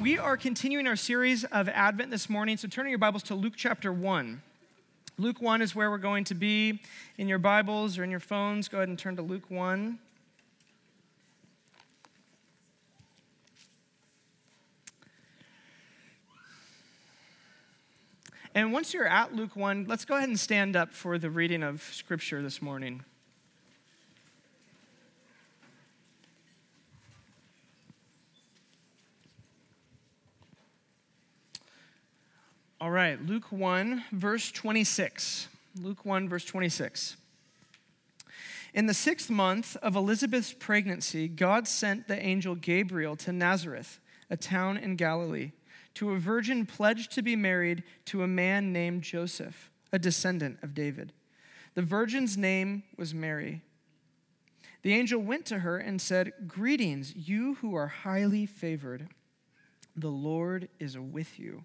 We are continuing our series of Advent this morning, so turn your Bibles to Luke chapter 1. Luke 1 is where we're going to be. In your Bibles or in your phones, go ahead and turn to Luke 1. And once you're at Luke 1, let's go ahead and stand up for the reading of Scripture this morning. All right, Luke 1, verse 26. Luke 1, verse 26. In the 6th month of Elizabeth's pregnancy, God sent the angel Gabriel to Nazareth, a town in Galilee, to a virgin pledged to be married to a man named Joseph, a descendant of David. The virgin's name was Mary. The angel went to her and said, "Greetings, you who are highly favored. The Lord is with you."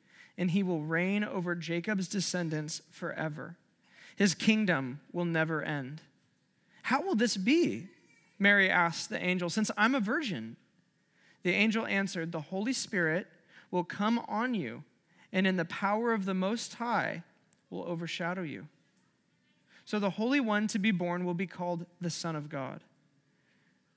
and he will reign over Jacob's descendants forever. His kingdom will never end." "How will this be?" Mary asked the angel, "since I'm a virgin." The angel answered, "The Holy Spirit will come on you, and in the power of the Most High will overshadow you. So the Holy One to be born will be called the Son of God."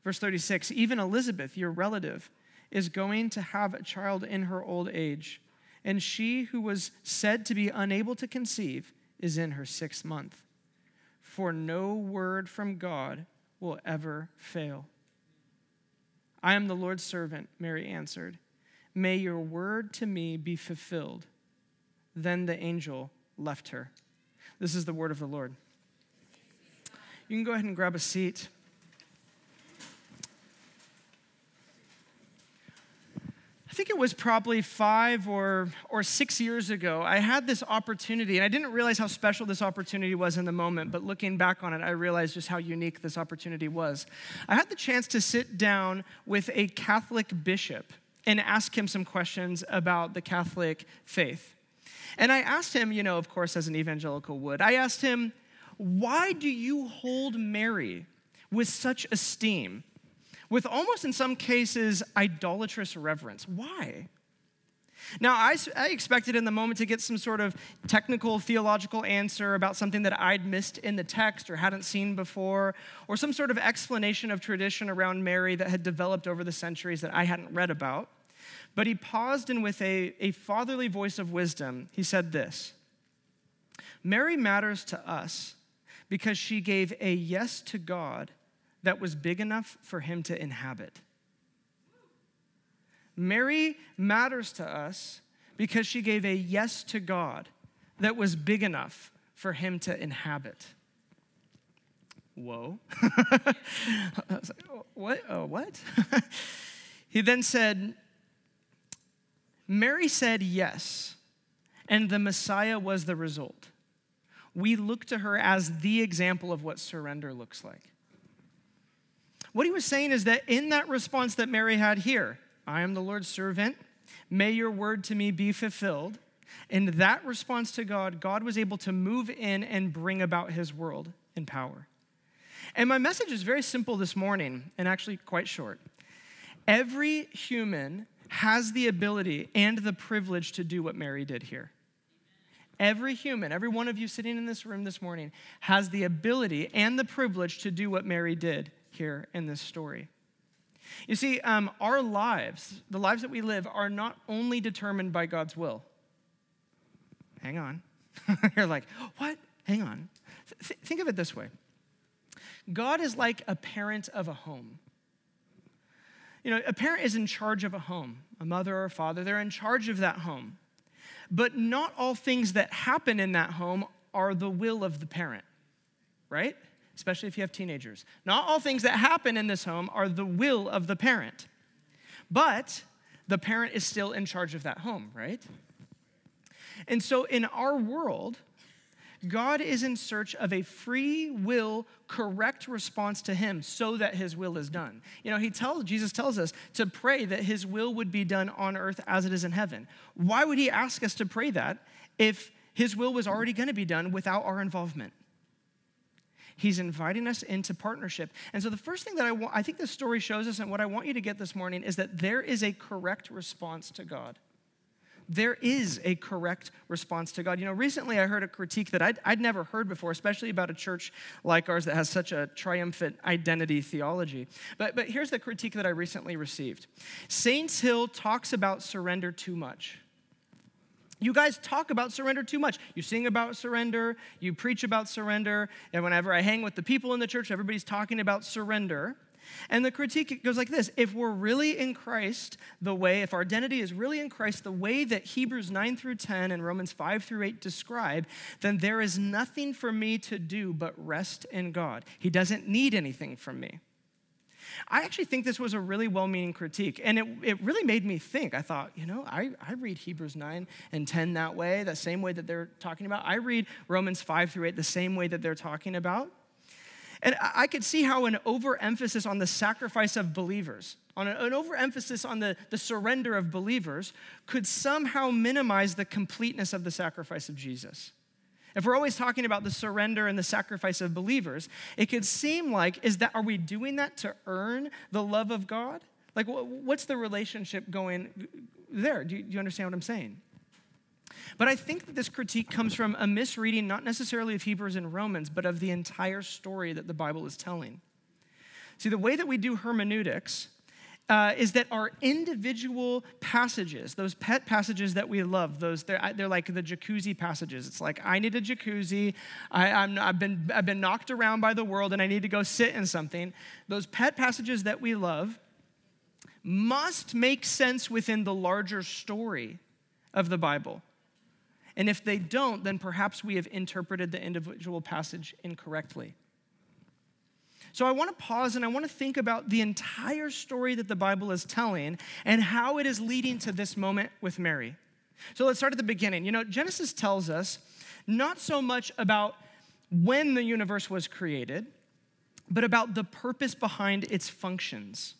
Verse 36, "Even Elizabeth, your relative, is going to have a child in her old age, and she who was said to be unable to conceive is in her 6th month. For no word from God will ever fail." "I am the Lord's servant," Mary answered. "May your word to me be fulfilled." Then the angel left her. This is the word of the Lord. You can go ahead and grab a seat. I think it was probably 5 or 6 years ago, I had this opportunity, and I didn't realize how special this opportunity was in the moment, but looking back on it, I realized just how unique this opportunity was. I had the chance to sit down with a Catholic bishop and ask him some questions about the Catholic faith. And I asked him, you know, of course, as an evangelical would, I asked him, "Why do you hold Mary with such esteem, with almost in some cases idolatrous reverence? Why?" Now, I expected in the moment to get some sort of technical, theological answer about something that I'd missed in the text or hadn't seen before, or some sort of explanation of tradition around Mary that had developed over the centuries that I hadn't read about. But he paused, and with a fatherly voice of wisdom, he said this, "Mary matters to us because she gave a yes to God that was big enough for him to inhabit." Mary matters to us because she gave a yes to God that was big enough for him to inhabit. Whoa. I was like, what? Oh, what? He then said, "Mary said yes, and the Messiah was the result. We look to her as the example of what surrender looks like." What he was saying is that in that response that Mary had here, "I am the Lord's servant. May your word to me be fulfilled." In that response to God, God was able to move in and bring about his world in power. And my message is very simple this morning, and actually quite short. Every human has the ability and the privilege to do what Mary did here. Every human, every one of you sitting in this room this morning, has the ability and the privilege to do what Mary did here in this story. You see, our lives, the lives that we live, are not only determined by God's will. Hang on. You're like, what? Hang on. Think of it this way. God is like a parent of a home. You know, a parent is in charge of a home, a mother or a father. They're in charge of that home. But not all things that happen in that home are the will of the parent, right? Especially if you have teenagers. Not all things that happen in this home are the will of the parent. But the parent is still in charge of that home, right? And so in our world, God is in search of a free will, correct response to him so that his will is done. You know, Jesus tells us to pray that his will would be done on earth as it is in heaven. Why would he ask us to pray that if his will was already going to be done without our involvement? He's inviting us into partnership. And so the first thing that I think this story shows us, and what I want you to get this morning, is that there is a correct response to God. There is a correct response to God. You know, recently I heard a critique that I'd never heard before, especially about a church like ours that has such a triumphant identity theology. But here's the critique that I recently received. Saints Hill talks about surrender too much. You guys talk about surrender too much. You sing about surrender. You preach about surrender. And whenever I hang with the people in the church, everybody's talking about surrender. And the critique goes like this. If we're really in Christ the way, if our identity is really in Christ the way that Hebrews 9 through 10 and Romans 5 through 8 describe, then there is nothing for me to do but rest in God. He doesn't need anything from me. I actually think this was a really well-meaning critique, and it really made me think. I thought, you know, I read Hebrews 9 and 10 that way, the same way that they're talking about. I read Romans 5 through 8 the same way that they're talking about. And I could see how an overemphasis on the sacrifice of believers, on an overemphasis on the surrender of believers could somehow minimize the completeness of the sacrifice of Jesus. If we're always talking about the surrender and the sacrifice of believers, it could seem like, are we doing that to earn the love of God? Like, what's the relationship going there? Do you understand what I'm saying? But I think that this critique comes from a misreading, not necessarily of Hebrews and Romans, but of the entire story that the Bible is telling. See, the way that we do hermeneutics is that our individual passages, those pet passages that we love, they're like the jacuzzi passages. It's like, I need a jacuzzi, I've been knocked around by the world, and I need to go sit in something. Those pet passages that we love must make sense within the larger story of the Bible. And if they don't, then perhaps we have interpreted the individual passage incorrectly. So I want to pause and I want to think about the entire story that the Bible is telling and how it is leading to this moment with Mary. So let's start at the beginning. You know, Genesis tells us not so much about when the universe was created, but about the purpose behind its functions.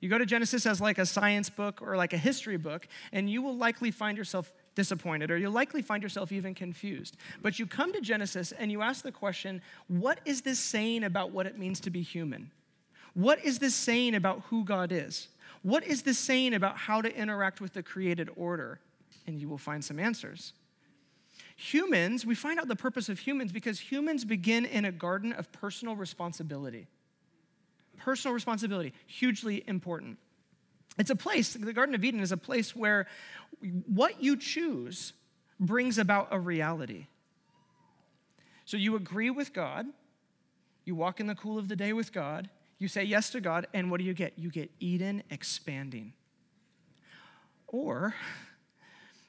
You go to Genesis as like a science book or like a history book, and you will likely find yourself disappointed, or you'll likely find yourself even confused. But you come to Genesis and you ask the question, what is this saying about what it means to be human? What is this saying about who God is? What is this saying about how to interact with the created order? And you will find some answers. Humans, we find out the purpose of humans because humans begin in a garden of personal responsibility. Personal responsibility, hugely important. It's a place, the Garden of Eden is a place where what you choose brings about a reality. So you agree with God, you walk in the cool of the day with God, you say yes to God, and what do you get? You get Eden expanding. Or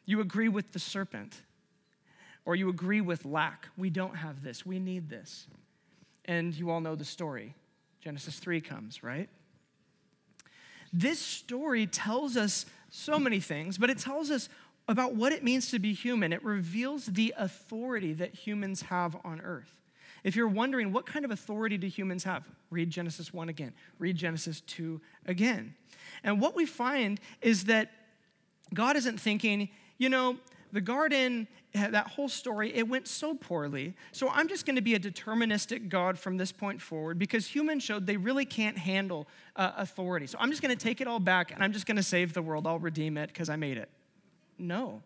you agree with the serpent, or you agree with lack. We don't have this, we need this. And you all know the story. Genesis 3 comes, right? This story tells us so many things, but it tells us about what it means to be human. It reveals the authority that humans have on earth. If you're wondering what kind of authority do humans have, read Genesis 1 again, read Genesis 2 again. And what we find is that God isn't thinking, you know, the garden, that whole story, it went so poorly, so I'm just going to be a deterministic God from this point forward because humans showed they really can't handle authority. So I'm just going to take it all back, and I'm just going to save the world. I'll redeem it because I made it. No.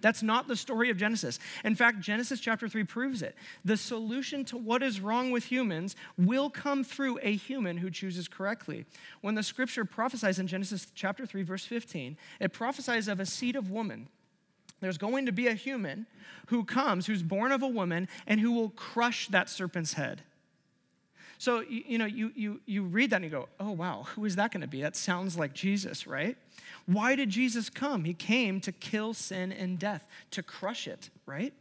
That's not the story of Genesis. In fact, Genesis chapter 3 proves it. The solution to what is wrong with humans will come through a human who chooses correctly. When the scripture prophesies in Genesis chapter 3, verse 15, it prophesies of a seed of woman. There's going to be a human who comes, who's born of a woman, and who will crush that serpent's head. So, you read that and you go, oh, wow, who is that going to be? That sounds like Jesus, right? Why did Jesus come? He came to kill sin and death, to crush it, right?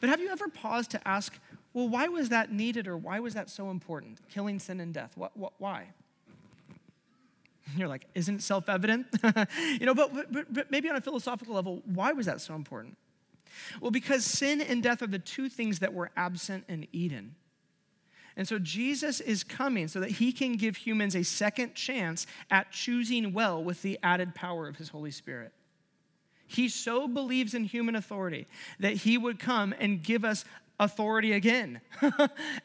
But have you ever paused to ask, well, why was that needed or why was that so important, killing sin and death? Why? And you're like, isn't it self-evident? But maybe on a philosophical level, why was that so important? Well, because sin and death are the two things that were absent in Eden. And so Jesus is coming so that he can give humans a second chance at choosing well with the added power of his Holy Spirit. He so believes in human authority that he would come and give us authority again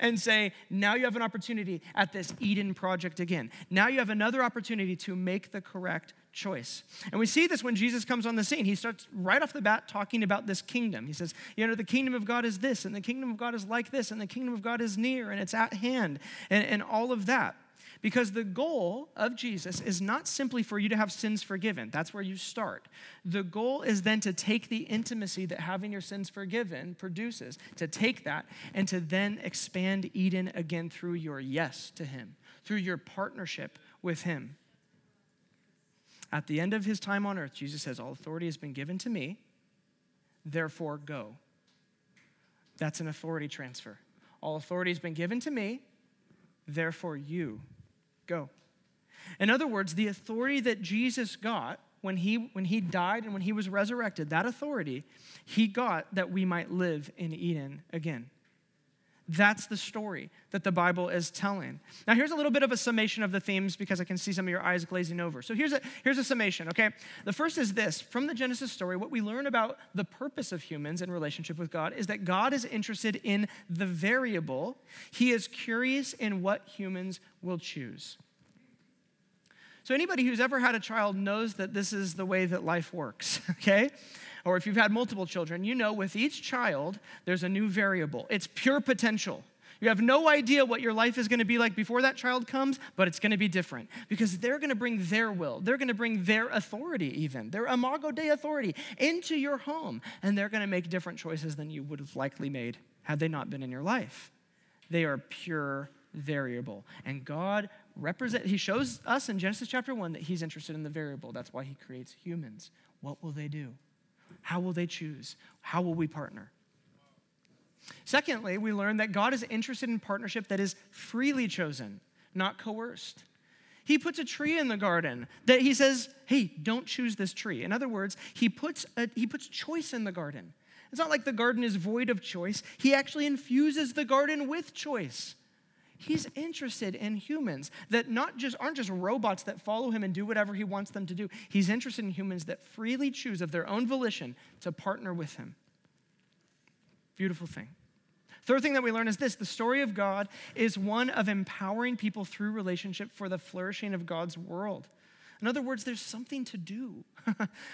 and say, now you have an opportunity at this Eden project again. Now you have another opportunity to make the correct choice. And we see this when Jesus comes on the scene. He starts right off the bat talking about this kingdom. He says, the kingdom of God is this, and the kingdom of God is like this, and the kingdom of God is near, and it's at hand, and all of that. Because the goal of Jesus is not simply for you to have sins forgiven. That's where you start. The goal is then to take the intimacy that having your sins forgiven produces, to take that and to then expand Eden again through your yes to him, through your partnership with him. At the end of his time on earth, Jesus says, all authority has been given to me, therefore go. That's an authority transfer. All authority has been given to me, therefore you go. In other words, the authority that Jesus got when he died and when he was resurrected, that authority he got that we might live in Eden again. That's the story that the Bible is telling. Now, here's a little bit of a summation of the themes because I can see some of your eyes glazing over. So here's a summation, okay? The first is this. From the Genesis story, what we learn about the purpose of humans in relationship with God is that God is interested in the variable. He is curious in what humans will choose. So anybody who's ever had a child knows that this is the way that life works, okay? Or if you've had multiple children, with each child, there's a new variable. It's pure potential. You have no idea what your life is going to be like before that child comes, but it's going to be different because they're going to bring their will. They're going to bring their authority even, their imago Dei authority into your home, and they're going to make different choices than you would have likely made had they not been in your life. They are pure variable, and God he shows us in Genesis chapter 1 that he's interested in the variable. That's why he creates humans. What will they do? How will they choose? How will we partner? Secondly, we learn that God is interested in partnership that is freely chosen, not coerced. He puts a tree in the garden that he says, hey, don't choose this tree. In other words, he puts choice in the garden. It's not like the garden is void of choice. He actually infuses the garden with choice. He's interested in humans that aren't just robots that follow him and do whatever he wants them to do. He's interested in humans that freely choose of their own volition to partner with him. Beautiful thing. Third thing that we learn is this. The story of God is one of empowering people through relationship for the flourishing of God's world. In other words, there's something to do.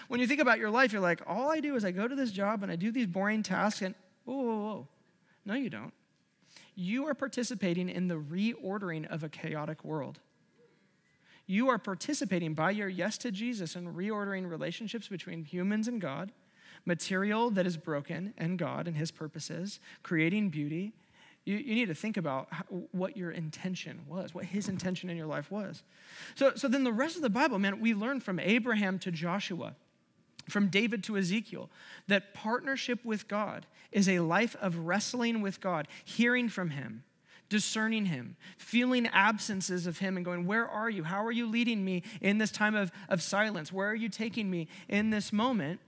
When you think about your life, you're like, all I do is I go to this job and I do these boring tasks and, whoa. No, you don't. You are participating in the reordering of a chaotic world. You are participating by your yes to Jesus in reordering relationships between humans and God, material that is broken and God and his purposes, creating beauty. You need to think about what your intention was, what his intention in your life was. So then the rest of the Bible, man, we learn from Abraham to Joshua, from David to Ezekiel, that partnership with God is a life of wrestling with God, hearing from him, discerning him, feeling absences of him and going, where are you? How are you leading me in this time of silence? Where are you taking me in this moment?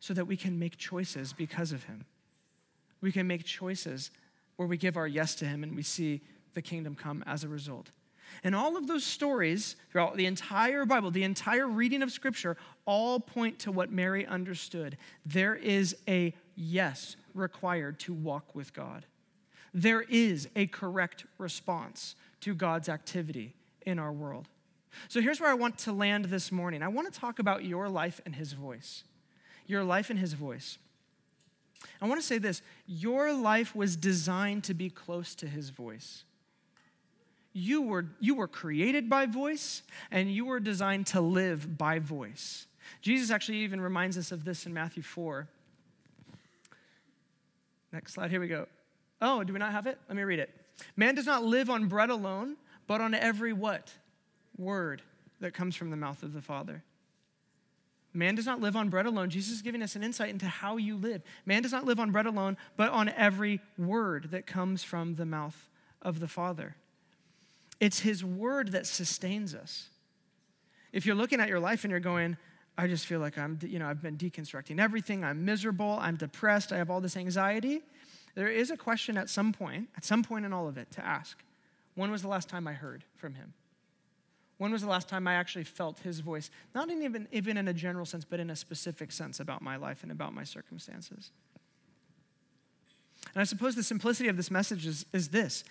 So that we can make choices because of him. We can make choices where we give our yes to him and we see the kingdom come as a result. And all of those stories throughout the entire Bible, the entire reading of Scripture, all point to what Mary understood. There is a yes required to walk with God. There is a correct response to God's activity in our world. So here's where I want to land this morning. I want to talk about your life and his voice. your life in his voice. I want to say this. Your life was designed to be close to his voice. You were created by voice, and you were designed to live by voice. Jesus actually even reminds us of this in Matthew 4. Next slide, here we go. Oh, do we not have it? Let me read it. Man does not live on bread alone, but on every what? Word that comes from the mouth of the Father. Man does not live on bread alone. Jesus is giving us an insight into how you live. Man does not live on bread alone, but on every word that comes from the mouth of the Father. It's his word that sustains us. If you're looking at your life and you're going, I just feel like I've been deconstructing everything. I'm miserable. I'm depressed. I have all this anxiety. There is a question at some point in all of it to ask, when was the last time I heard from him? When was the last time I actually felt his voice? Not even in a general sense, but in a specific sense about my life and about my circumstances. And I suppose the simplicity of this message is this.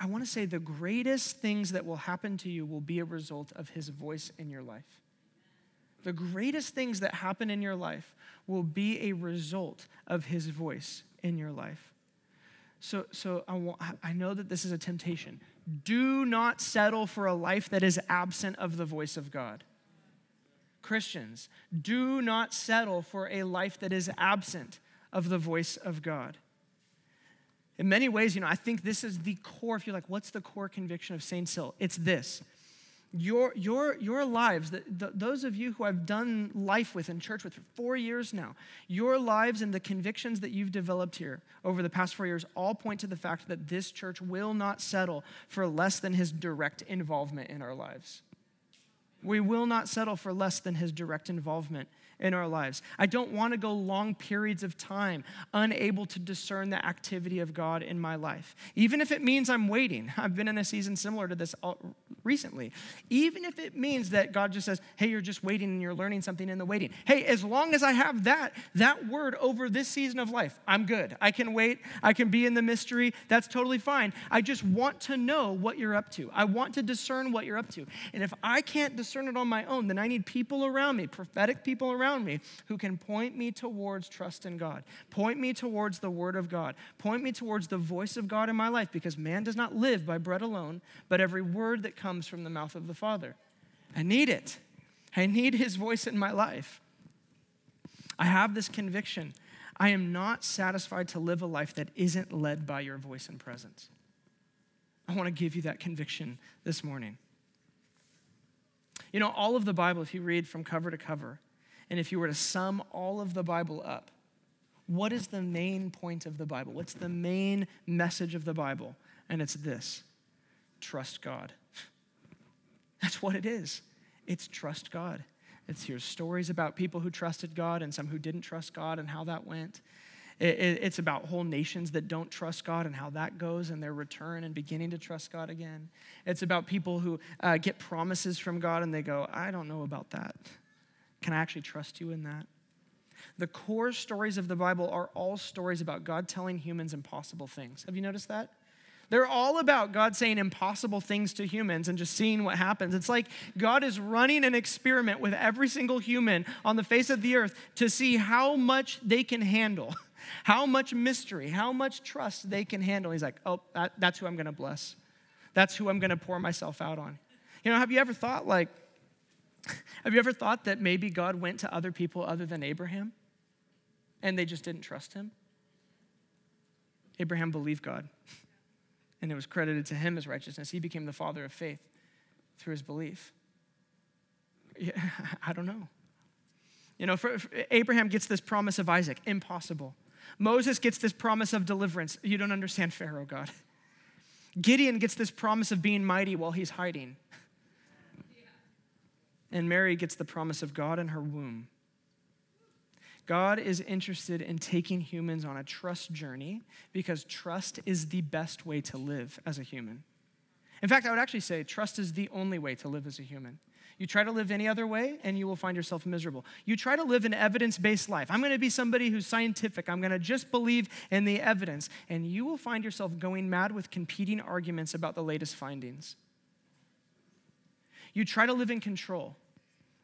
I want to say the greatest things that will happen to you will be a result of his voice in your life. The greatest things that happen in your life will be a result of his voice in your life. So I know that this is a temptation. Do not settle for a life that is absent of the voice of God. Christians, do not settle for a life that is absent of the voice of God. In many ways, I think this is the core. If you're like, what's the core conviction of Saints Hill? It's this. Your lives, those of you who I've done life with and church with for 4 years now, your lives and the convictions that you've developed here over the past 4 years all point to the fact that this church will not settle for less than his direct involvement in our lives. We will not settle for less than his direct involvement in our lives. I don't want to go long periods of time unable to discern the activity of God in my life. Even if it means I'm waiting. I've been in a season similar to this recently. Even if it means that God just says, hey, you're just waiting and you're learning something in the waiting. Hey, as long as I have that word over this season of life, I'm good. I can wait. I can be in the mystery. That's totally fine. I just want to know what you're up to. I want to discern what you're up to. And if I can't discern it on my own, then I need people around me, prophetic people around me who can point me towards trust in God, point me towards the word of God, point me towards the voice of God in my life, because man does not live by bread alone, but every word that comes from the mouth of the Father. I need it. I need his voice in my life. I have this conviction. I am not satisfied to live a life that isn't led by your voice and presence. I want to give you that conviction this morning. All of the Bible, if you read from cover to cover, and if you were to sum all of the Bible up, what is the main point of the Bible? What's the main message of the Bible? And it's this: trust God. That's what it is. It's trust God. It's your stories about people who trusted God and some who didn't trust God and how that went. It's about whole nations that don't trust God and how that goes and their return and beginning to trust God again. It's about people who get promises from God and they go, I don't know about that. Can I actually trust you in that? The core stories of the Bible are all stories about God telling humans impossible things. Have you noticed that? They're all about God saying impossible things to humans and just seeing what happens. It's like God is running an experiment with every single human on the face of the earth to see how much they can handle, how much mystery, how much trust they can handle. He's like, oh, that's who I'm going to bless. That's who I'm going to pour myself out on. Have you ever thought that maybe God went to other people other than Abraham and they just didn't trust him? Abraham believed God and it was credited to him as righteousness. He became the father of faith through his belief. Yeah, I don't know. For Abraham gets this promise of Isaac, impossible. Moses gets this promise of deliverance. You don't understand Pharaoh, God. Gideon gets this promise of being mighty while he's hiding. And Mary gets the promise of God in her womb. God is interested in taking humans on a trust journey because trust is the best way to live as a human. In fact, I would actually say trust is the only way to live as a human. You try to live any other way, and you will find yourself miserable. You try to live an evidence-based life. I'm going to be somebody who's scientific. I'm going to just believe in the evidence. And you will find yourself going mad with competing arguments about the latest findings. You try to live in control.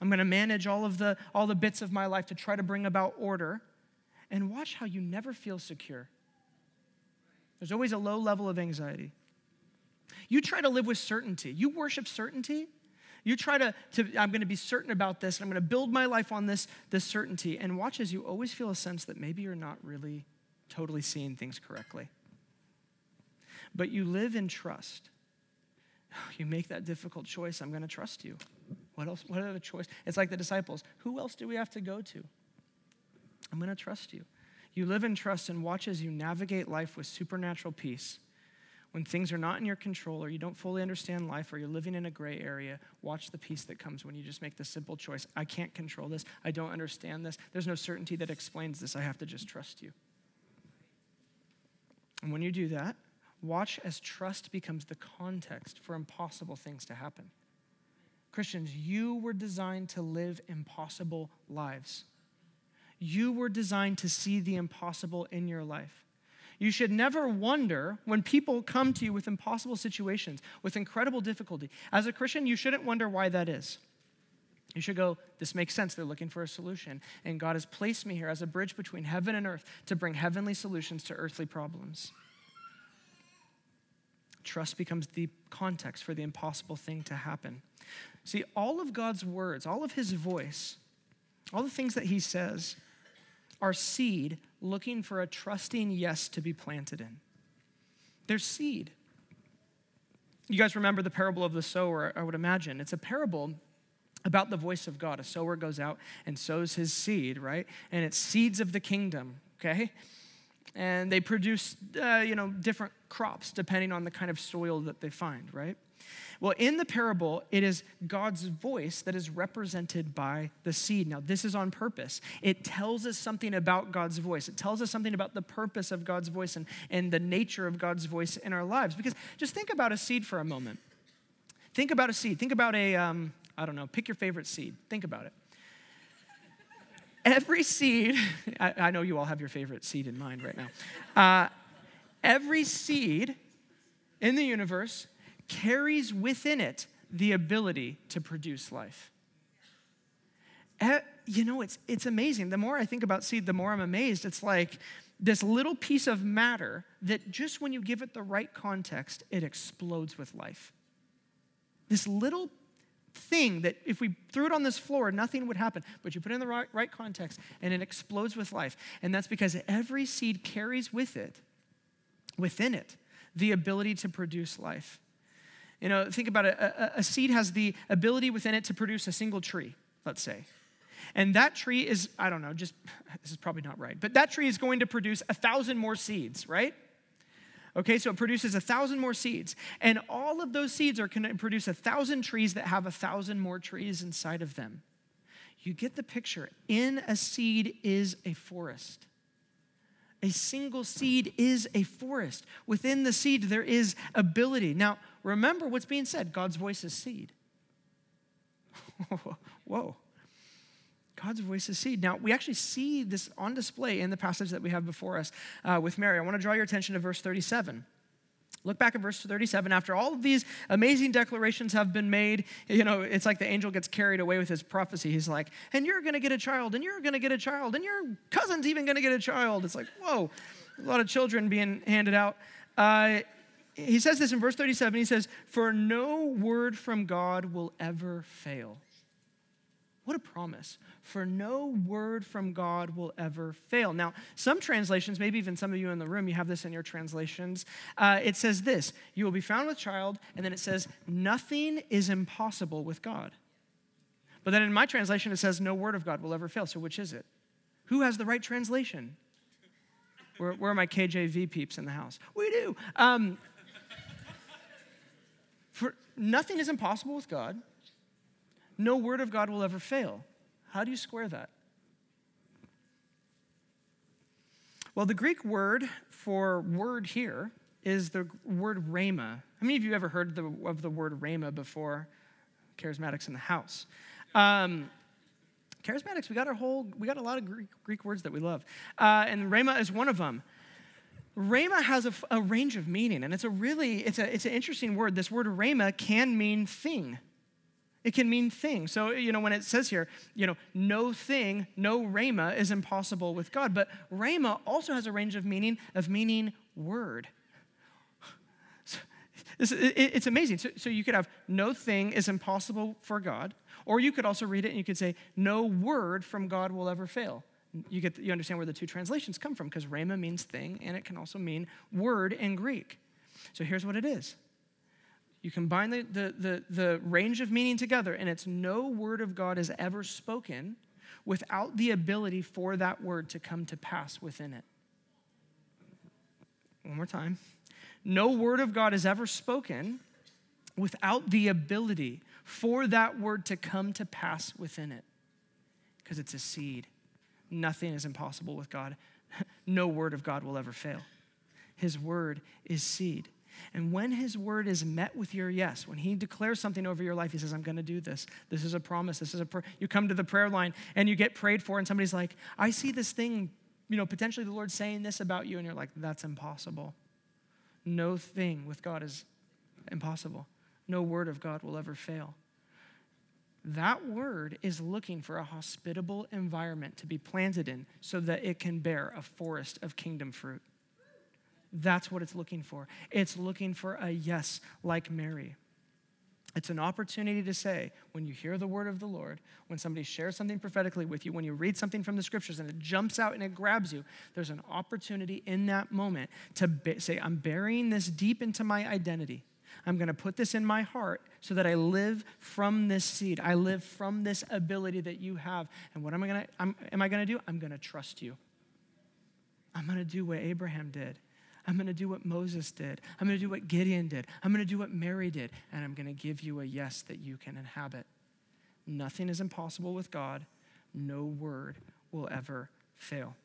I'm going to manage all the bits of my life to try to bring about order. And watch how you never feel secure. There's always a low level of anxiety. You try to live with certainty. You worship certainty. You try to I'm going to be certain about this, and I'm going to build my life on this certainty. And watch as you always feel a sense that maybe you're not really totally seeing things correctly. But you live in trust. You make that difficult choice. I'm going to trust you. What else? What other choice? It's like the disciples. Who else do we have to go to? I'm going to trust you. You live in trust and watch as you navigate life with supernatural peace. When things are not in your control or you don't fully understand life or you're living in a gray area, watch the peace that comes when you just make the simple choice. I can't control this. I don't understand this. There's no certainty that explains this. I have to just trust you. And when you do that, watch as trust becomes the context for impossible things to happen. Christians, you were designed to live impossible lives. You were designed to see the impossible in your life. You should never wonder when people come to you with impossible situations, with incredible difficulty. As a Christian, you shouldn't wonder why that is. You should go, this makes sense. They're looking for a solution. And God has placed me here as a bridge between heaven and earth to bring heavenly solutions to earthly problems. Trust becomes the context for the impossible thing to happen. See, all of God's words, all of his voice, all the things that he says are seed looking for a trusting yes to be planted in. There's seed. You guys remember the parable of the sower, I would imagine. It's a parable about the voice of God. A sower goes out and sows his seed, right? And it's seeds of the kingdom, okay? And they produce, different crops depending on the kind of soil that they find, right? Well, in the parable, it is God's voice that is represented by the seed. Now, this is on purpose. It tells us something about God's voice. It tells us something about the purpose of God's voice and the nature of God's voice in our lives. Because just think about a seed for a moment. Think about a seed. Think about pick your favorite seed. Think about it. Every seed, I know you all have your favorite seed in mind right now. Every seed in the universe carries within it the ability to produce life. It's amazing. The more I think about seed, the more I'm amazed. It's like this little piece of matter that just when you give it the right context, it explodes with life. This little thing that if we threw it on this floor, nothing would happen. But you put it in the right context and it explodes with life. And that's because every seed carries within it, the ability to produce life. Think about it. A seed has the ability within it to produce a single tree, let's say. And that tree is, this is probably not right, but that tree is going to produce 1,000 more seeds, right? Okay, so it produces 1,000 more seeds. And all of those seeds are going to produce 1,000 trees that have 1,000 more trees inside of them. You get the picture. In a seed is a forest. A single seed is a forest. Within the seed, there is ability. Now, remember what's being said. God's voice is seed. Whoa. God's voice is seed. Now, we actually see this on display in the passage that we have before us with Mary. I want to draw your attention to verse 37. Look back at verse 37. After all of these amazing declarations have been made, it's like the angel gets carried away with his prophecy. He's like, and you're going to get a child, and you're going to get a child, and your cousin's even going to get a child. It's like, whoa, a lot of children being handed out. He says this in verse 37. He says, for no word from God will ever fail. What a promise. For no word from God will ever fail. Now, some translations, maybe even some of you in the room, you have this in your translations. It says this, you will be found with child, and then it says, nothing is impossible with God. But then in my translation, it says, no word of God will ever fail. So which is it? Who has the right translation? Where are my KJV peeps in the house? We do. For nothing is impossible with God. No word of God will ever fail. How do you square that? Well, the Greek word for word here is the word rhema. How many of you ever heard of the word rhema before? Charismatics in the house. Charismatics, we got a lot of Greek words that we love. And rhema is one of them. Rhema has a range of meaning, and it's an interesting word. This word rhema can mean thing. It can mean thing. So, when it says here, no thing, no rhema is impossible with God. But rhema also has a range of meaning word. It's amazing. So you could have no thing is impossible for God, or you could also read it and you could say, no word from God will ever fail. You understand where the two translations come from, because rhema means thing, and it can also mean word in Greek. So here's what it is. You combine the range of meaning together, and it's no word of God is ever spoken without the ability for that word to come to pass within it. One more time. No word of God is ever spoken without the ability for that word to come to pass within it, because it's a seed. Nothing is impossible with God. No word of God will ever fail. His word is seed. And when his word is met with your yes, when he declares something over your life, he says, I'm going to do this. This is a promise. You come to the prayer line and you get prayed for, and somebody's like, I see this thing, potentially the Lord's saying this about you. And you're like, that's impossible. No thing with God is impossible. No word of God will ever fail. That word is looking for a hospitable environment to be planted in so that it can bear a forest of kingdom fruit. That's what it's looking for. It's looking for a yes, like Mary. It's an opportunity to say, when you hear the word of the Lord, when somebody shares something prophetically with you, when you read something from the scriptures and it jumps out and it grabs you, there's an opportunity in that moment to say, I'm burying this deep into my identity. I'm going to put this in my heart so that I live from this seed. I live from this ability that you have. And what am I going to do? I'm going to trust you. I'm going to do what Abraham did. I'm going to do what Moses did. I'm going to do what Gideon did. I'm going to do what Mary did. And I'm going to give you a yes that you can inhabit. Nothing is impossible with God. No word will ever fail.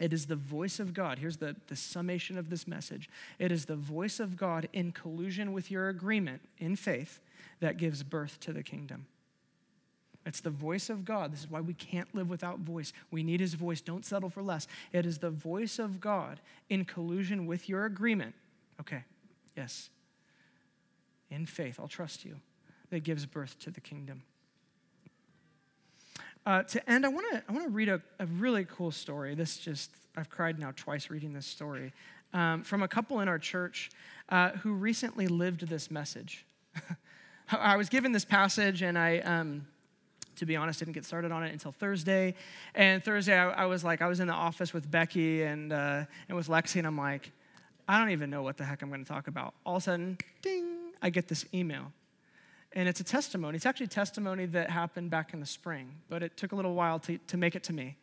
It is the voice of God. Here's the summation of this message. It is the voice of God in collusion with your agreement in faith that gives birth to the kingdom. It's the voice of God. This is why we can't live without voice. We need his voice. Don't settle for less. It is the voice of God in collusion with your agreement. Okay, yes. In faith, I'll trust you. That gives birth to the kingdom. To end, I want to read a really cool story. I've cried now twice reading this story from a couple in our church who recently lived this message. I was given this passage, and to be honest, didn't get started on it until Thursday. And Thursday, I was in the office with Becky and with Lexi, and I'm like, I don't even know what the heck I'm going to talk about. All of a sudden, ding, I get this email. And it's a testimony. It's actually a testimony that happened back in the spring, but it took a little while to make it to me.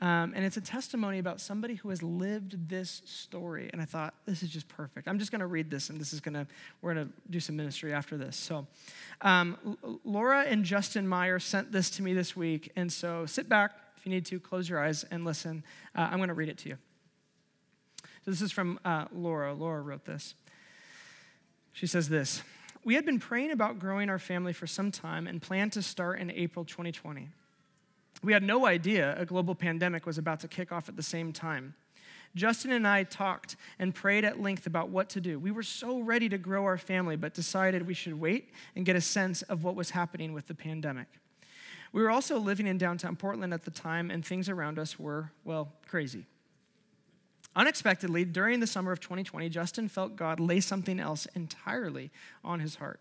And it's a testimony about somebody who has lived this story. And I thought, this is just perfect. I'm just going to read this, and we're going to do some ministry after this. So Laura and Justin Meyer sent this to me this week. And so sit back if you need to, close your eyes and listen. I'm going to read it to you. So this is from Laura. Laura wrote this. She says this. We had been praying about growing our family for some time and planned to start in April 2020. We had no idea a global pandemic was about to kick off at the same time. Justin and I talked and prayed at length about what to do. We were so ready to grow our family, but decided we should wait and get a sense of what was happening with the pandemic. We were also living in downtown Portland at the time, and things around us were, well, crazy. Unexpectedly, during the summer of 2020, Justin felt God lay something else entirely on his heart.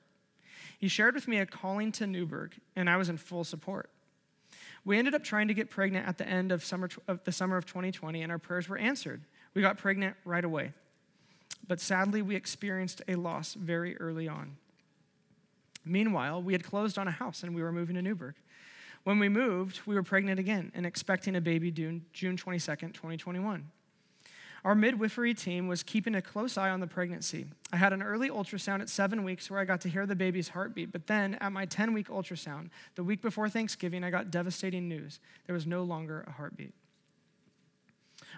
He shared with me a calling to Newburgh, and I was in full support. We ended up trying to get pregnant at the end of the summer of 2020, and our prayers were answered. We got pregnant right away. But sadly, we experienced a loss very early on. Meanwhile, we had closed on a house, and we were moving to Newburgh. When we moved, we were pregnant again and expecting a baby due June 22nd, 2021. Our midwifery team was keeping a close eye on the pregnancy. I had an early ultrasound at 7 weeks where I got to hear the baby's heartbeat, but then at my 10-week ultrasound, the week before Thanksgiving, I got devastating news. There was no longer a heartbeat.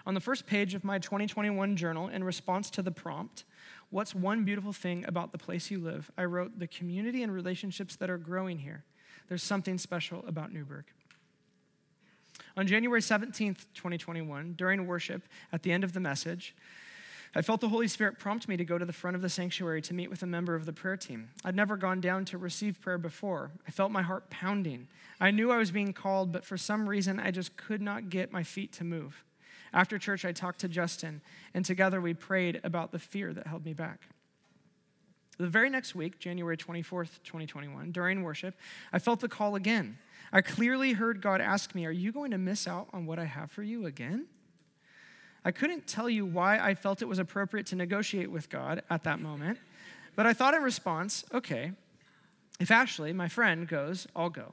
On the first page of my 2021 journal, in response to the prompt, "What's one beautiful thing about the place you live?" I wrote, "The community and relationships that are growing here. There's something special about Newburgh." On January 17th, 2021, during worship, at the end of the message, I felt the Holy Spirit prompt me to go to the front of the sanctuary to meet with a member of the prayer team. I'd never gone down to receive prayer before. I felt my heart pounding. I knew I was being called, but for some reason, I just could not get my feet to move. After church, I talked to Justin, and together we prayed about the fear that held me back. The very next week, January 24th, 2021, during worship, I felt the call again. I clearly heard God ask me, "Are you going to miss out on what I have for you again?" I couldn't tell you why I felt it was appropriate to negotiate with God at that moment, but I thought in response, okay, if Ashley, my friend, goes, I'll go.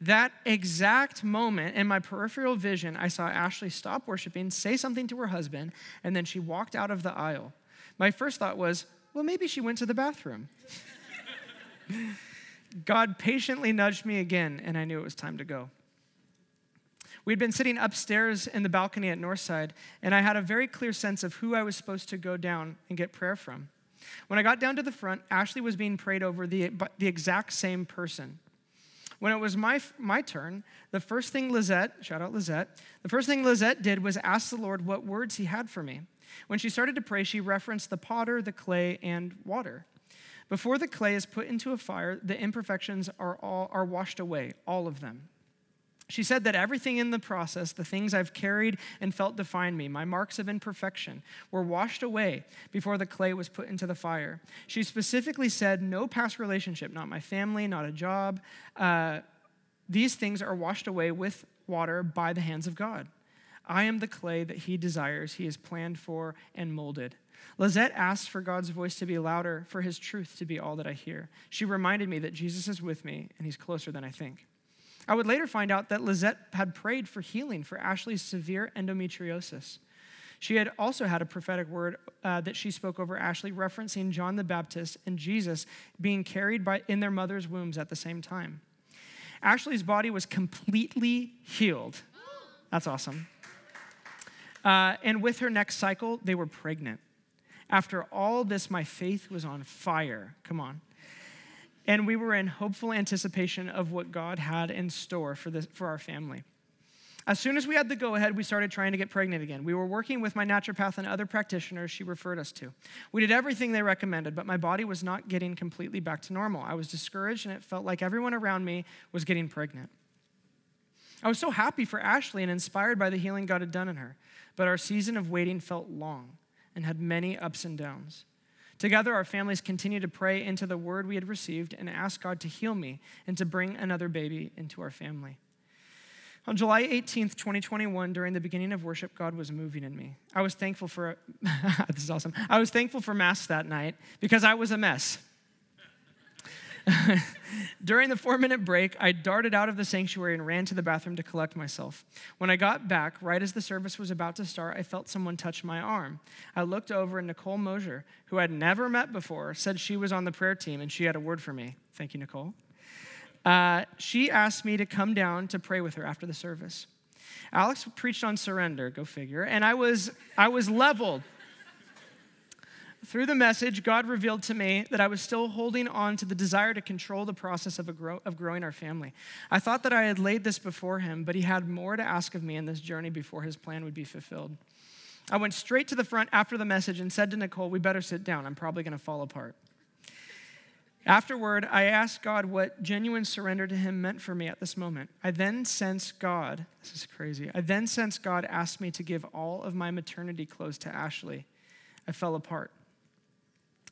That exact moment in my peripheral vision, I saw Ashley stop worshiping, say something to her husband, and then she walked out of the aisle. My first thought was, well, maybe she went to the bathroom. God patiently nudged me again, and I knew it was time to go. We'd been sitting upstairs in the balcony at Northside, and I had a very clear sense of who I was supposed to go down and get prayer from. When I got down to the front, Ashley was being prayed over the exact same person. When it was my turn, the first thing Lizette, shout out Lizette, the first thing Lizette did was ask the Lord what words he had for me. When she started to pray, she referenced the potter, the clay, and water. Before the clay is put into a fire, the imperfections are washed away, all of them. She said that everything in the process, the things I've carried and felt define me, my marks of imperfection, were washed away before the clay was put into the fire. She specifically said, no past relationship, not my family, not a job. These things are washed away with water by the hands of God. I am the clay that he desires, he has planned for and molded. Lizette asked for God's voice to be louder, for his truth to be all that I hear. She reminded me that Jesus is with me and he's closer than I think. I would later find out that Lizette had prayed for healing for Ashley's severe endometriosis. She had also had a prophetic word that she spoke over Ashley, referencing John the Baptist and Jesus being carried in their mother's wombs at the same time. Ashley's body was completely healed. That's awesome. And with her next cycle, they were pregnant. After all this, my faith was on fire. Come on. And we were in hopeful anticipation of what God had in store for our family. As soon as we had the go-ahead, we started trying to get pregnant again. We were working with my naturopath and other practitioners she referred us to. We did everything they recommended, but my body was not getting completely back to normal. I was discouraged, and it felt like everyone around me was getting pregnant. I was so happy for Ashley and inspired by the healing God had done in her, but our season of waiting felt long and had many ups and downs. Together, our families continued to pray into the word we had received and ask God to heal me and to bring another baby into our family. On July 18th, 2021, during the beginning of worship, God was moving in me. I was thankful for, this is awesome. I was thankful for Mass that night because I was a mess. During the 4-minute break, I darted out of the sanctuary and ran to the bathroom to collect myself. When I got back, right as the service was about to start, I felt someone touch my arm. I looked over, and Nicole Mosier, who I'd never met before, said she was on the prayer team, and she had a word for me. Thank you, Nicole. She asked me to come down to pray with her after the service. Alex preached on surrender, go figure, and I was leveled. Through the message, God revealed to me that I was still holding on to the desire to control the process of growing our family. I thought that I had laid this before him, but he had more to ask of me in this journey before his plan would be fulfilled. I went straight to the front after the message and said to Nicole, we better sit down. I'm probably going to fall apart. Afterward, I asked God what genuine surrender to him meant for me at this moment. I then sensed God asked me to give all of my maternity clothes to Ashley. I fell apart.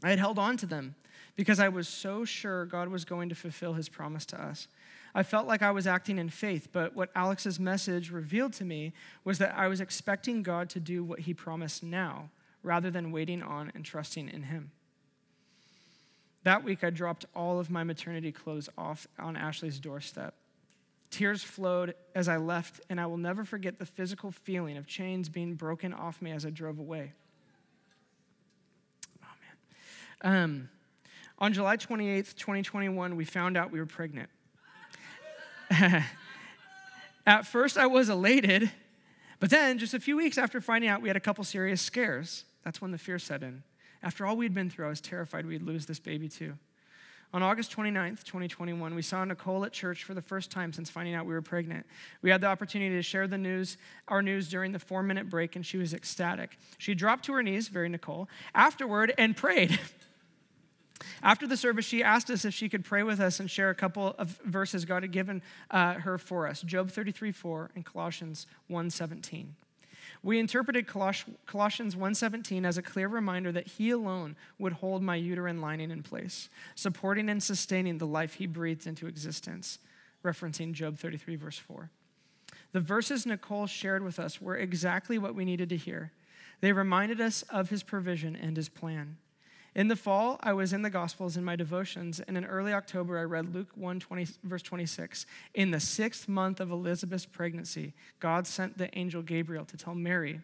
I had held on to them because I was so sure God was going to fulfill his promise to us. I felt like I was acting in faith, but what Alex's message revealed to me was that I was expecting God to do what he promised now rather than waiting on and trusting in him. That week, I dropped all of my maternity clothes off on Ashley's doorstep. Tears flowed as I left, and I will never forget the physical feeling of chains being broken off me as I drove away. On July 28th, 2021, we found out we were pregnant. At first, I was elated, but then just a few weeks after finding out, we had a couple serious scares. That's when the fear set in. After all we'd been through, I was terrified we'd lose this baby too. On August 29th, 2021, we saw Nicole at church for the first time since finding out we were pregnant. We had the opportunity to share the news, our news during the 4-minute break, and she was ecstatic. She dropped to her knees, very Nicole, afterward and prayed. After the service, she asked us if she could pray with us and share a couple of verses God had given her for us, Job 33:4 and Colossians 1:17. We interpreted Colossians 1:17 as a clear reminder that he alone would hold my uterine lining in place, supporting and sustaining the life he breathed into existence, referencing Job 33, verse 4. The verses Nicole shared with us were exactly what we needed to hear. They reminded us of his provision and his plan. In the fall, I was in the Gospels in my devotions, and in early October, I read Luke 1, verse 26. In the 6th month of Elizabeth's pregnancy, God sent the angel Gabriel to tell Mary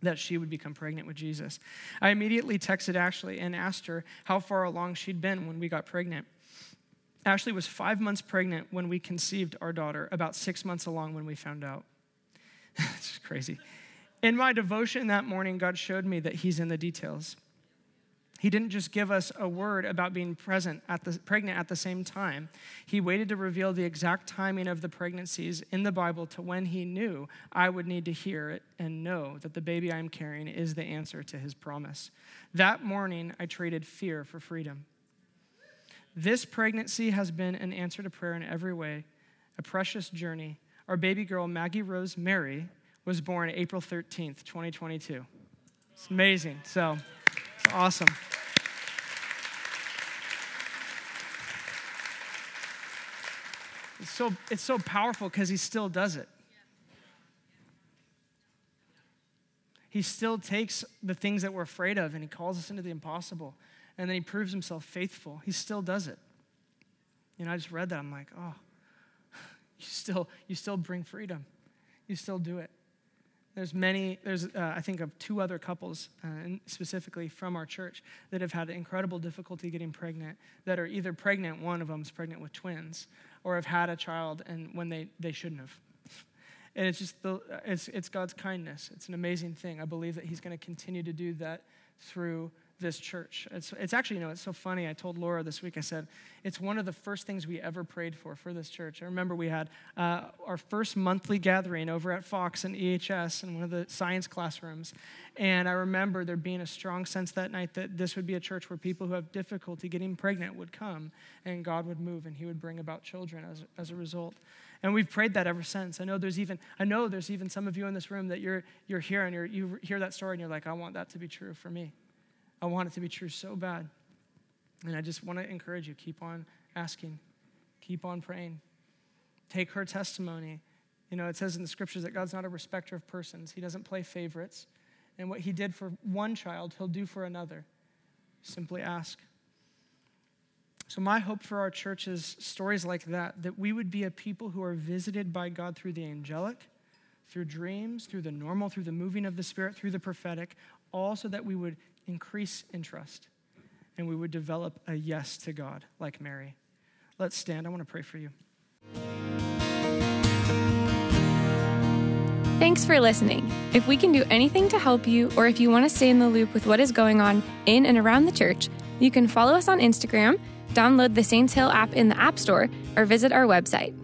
that she would become pregnant with Jesus. I immediately texted Ashley and asked her how far along she'd been when we got pregnant. Ashley was 5 months pregnant when we conceived our daughter, about 6 months along when we found out. It's crazy. In my devotion that morning, God showed me that he's in the details. He didn't just give us a word about being pregnant at the same time. He waited to reveal the exact timing of the pregnancies in the Bible to when he knew I would need to hear it and know that the baby I'm carrying is the answer to his promise. That morning, I traded fear for freedom. This pregnancy has been an answer to prayer in every way, a precious journey. Our baby girl, Maggie Rose Mary, was born April 13th, 2022. It's amazing. So, it's awesome. It's so powerful because he still does it. He still takes the things that we're afraid of and he calls us into the impossible, and then he proves himself faithful. He still does it. You know, I just read that. I'm like, oh, you still bring freedom. You still do it. There's I think of two other couples specifically from our church that have had incredible difficulty getting pregnant, that are either pregnant, one of them's pregnant with twins, or have had a child and when they shouldn't have. And it's just, it's God's kindness. It's an amazing thing. I believe that he's gonna continue to do that through this church. It's actually, you know, it's so funny. I told Laura this week, I said, it's one of the first things we ever prayed for this church. I remember we had our first monthly gathering over at Fox and EHS in one of the science classrooms. And I remember there being a strong sense that night that this would be a church where people who have difficulty getting pregnant would come and God would move and he would bring about children as a result. And we've prayed that ever since. I know there's even some of you in this room that you're here and you hear that story and you're like, I want that to be true for me. I want it to be true so bad. And I just want to encourage you, keep on asking, keep on praying. Take her testimony. You know, it says in the scriptures that God's not a respecter of persons. He doesn't play favorites. And what he did for one child, he'll do for another. Simply ask. So my hope for our church is stories like that, that we would be a people who are visited by God through the angelic, through dreams, through the normal, through the moving of the Spirit, through the prophetic, all so that we would increase in trust, and we would develop a yes to God like Mary. Let's stand. I want to pray for you. Thanks for listening. If we can do anything to help you, or if you want to stay in the loop with what is going on in and around the church, you can follow us on Instagram, download the Saints Hill app in the App Store, or visit our website.